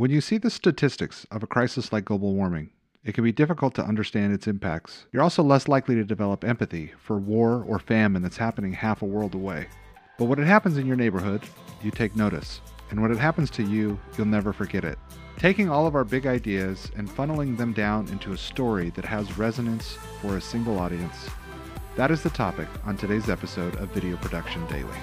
When you see the statistics of a crisis like global warming, it can be difficult to understand its impacts. You're also less likely to develop empathy for war or famine that's happening half a world away. But when it happens in your neighborhood, you take notice. And when it happens to you, you'll never forget it. Taking all of our big ideas and funneling them down into a story that has resonance for a single audience. That is the topic on today's episode of Video Production Daily.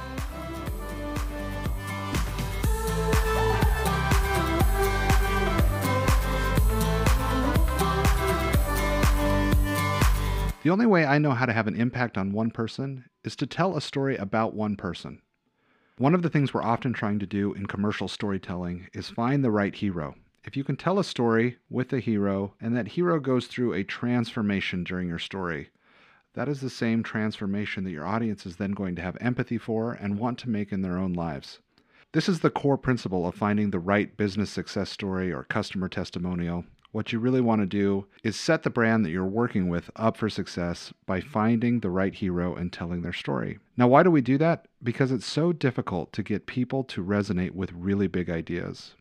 The only way I know how to have an impact on one person is to tell a story about one person. One of the things we're often trying to do in commercial storytelling is find the right hero. If you can tell a story with a hero, and that hero goes through a transformation during your story, that is the same transformation that your audience is then going to have empathy for and want to make in their own lives. This is the core principle of finding the right business success story or customer testimonial. What you really want to do is set the brand that you're working with up for success by finding the right hero and telling their story. Now, why do we do that? Because it's so difficult to get people to resonate with really big ideas.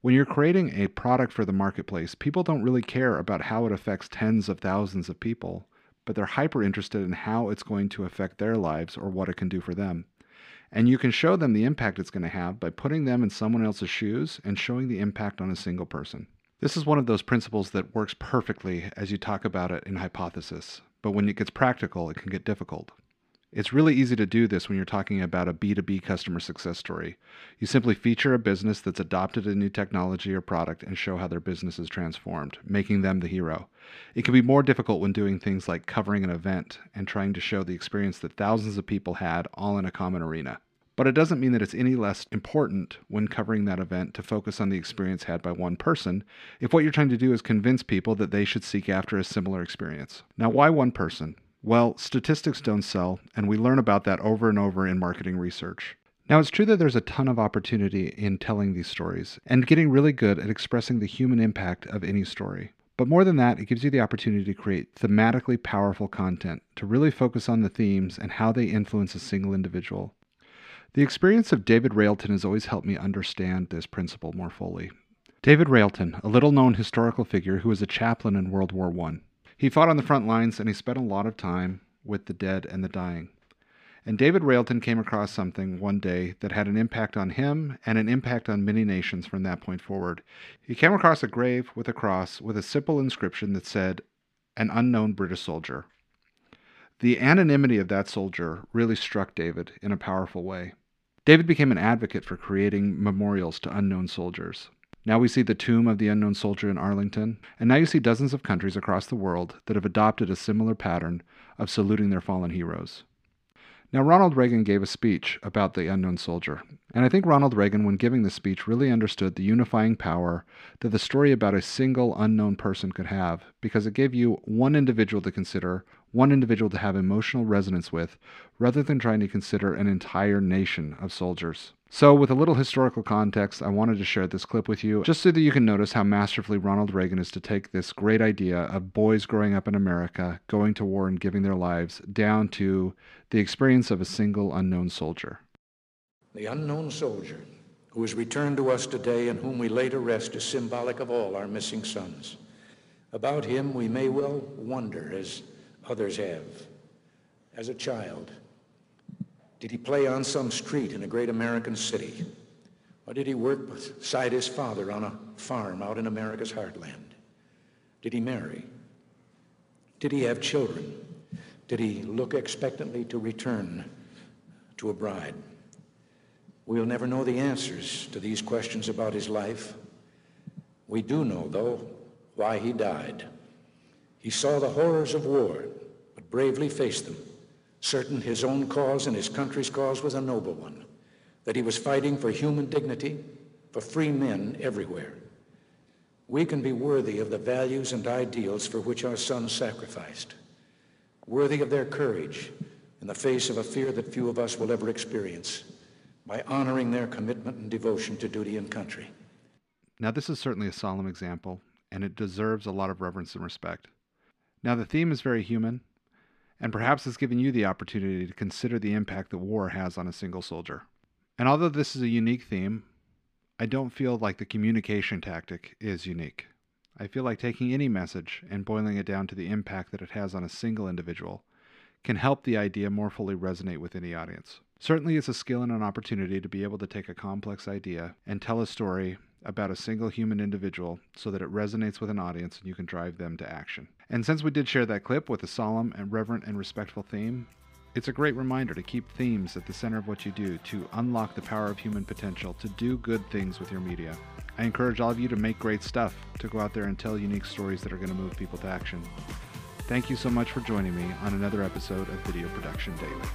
When you're creating a product for the marketplace, people don't really care about how it affects tens of thousands of people, but they're hyper interested in how it's going to affect their lives or what it can do for them. And you can show them the impact it's going to have by putting them in someone else's shoes and showing the impact on a single person. This is one of those principles that works perfectly as you talk about it in hypothesis, but when it gets practical, it can get difficult. It's really easy to do this when you're talking about a B2B customer success story. You simply feature a business that's adopted a new technology or product and show how their business is transformed, making them the hero. It can be more difficult when doing things like covering an event and trying to show the experience that thousands of people had all in a common arena. But it doesn't mean that it's any less important when covering that event to focus on the experience had by one person if what you're trying to do is convince people that they should seek after a similar experience. Now, why one person? Well, statistics don't sell, and we learn about that over and over in marketing research. Now, it's true that there's a ton of opportunity in telling these stories and getting really good at expressing the human impact of any story. But more than that, it gives you the opportunity to create thematically powerful content, to really focus on the themes and how they influence a single individual. The experience of David Railton has always helped me understand this principle more fully. David Railton, a little-known historical figure who was a chaplain in World War I. He fought on the front lines and he spent a lot of time with the dead and the dying. And David Railton came across something one day that had an impact on him and an impact on many nations from that point forward. He came across a grave with a cross with a simple inscription that said, "An unknown British soldier." The anonymity of that soldier really struck David in a powerful way. David became an advocate for creating memorials to unknown soldiers. Now we see the tomb of the unknown soldier in Arlington, and now you see dozens of countries across the world that have adopted a similar pattern of saluting their fallen heroes. Now Ronald Reagan gave a speech about the unknown soldier, and I think Ronald Reagan, when giving this speech, really understood the unifying power that the story about a single unknown person could have, because it gave you one individual to consider, one individual to have emotional resonance with, rather than trying to consider an entire nation of soldiers. So with a little historical context, I wanted to share this clip with you, just so that you can notice how masterfully Ronald Reagan is to take this great idea of boys growing up in America, going to war and giving their lives, down to the experience of a single unknown soldier. The unknown soldier who is returned to us today and whom we lay to rest is symbolic of all our missing sons. About him we may well wonder as others have. As a child, did he play on some street in a great American city? Or did he work beside his father on a farm out in America's heartland? Did he marry? Did he have children? Did he look expectantly to return to a bride? We'll never know the answers to these questions about his life. We do know, though, why he died. He saw the horrors of war, but bravely faced them, certain his own cause and his country's cause was a noble one, that he was fighting for human dignity, for free men everywhere. We can be worthy of the values and ideals for which our sons sacrificed, worthy of their courage in the face of a fear that few of us will ever experience, by honoring their commitment and devotion to duty and country. Now, this is certainly a solemn example, and it deserves a lot of reverence and respect. Now, the theme is very human, and perhaps it's given you the opportunity to consider the impact that war has on a single soldier. And although this is a unique theme, I don't feel like the communication tactic is unique. I feel like taking any message and boiling it down to the impact that it has on a single individual can help the idea more fully resonate with any audience. Certainly it's a skill and an opportunity to be able to take a complex idea and tell a story about a single human individual so that it resonates with an audience and you can drive them to action. And since we did share that clip with a solemn and reverent and respectful theme, it's a great reminder to keep themes at the center of what you do to unlock the power of human potential to do good things with your media. I encourage all of you to make great stuff, to go out there and tell unique stories that are going to move people to action. Thank you so much for joining me on another episode of Video Production Daily.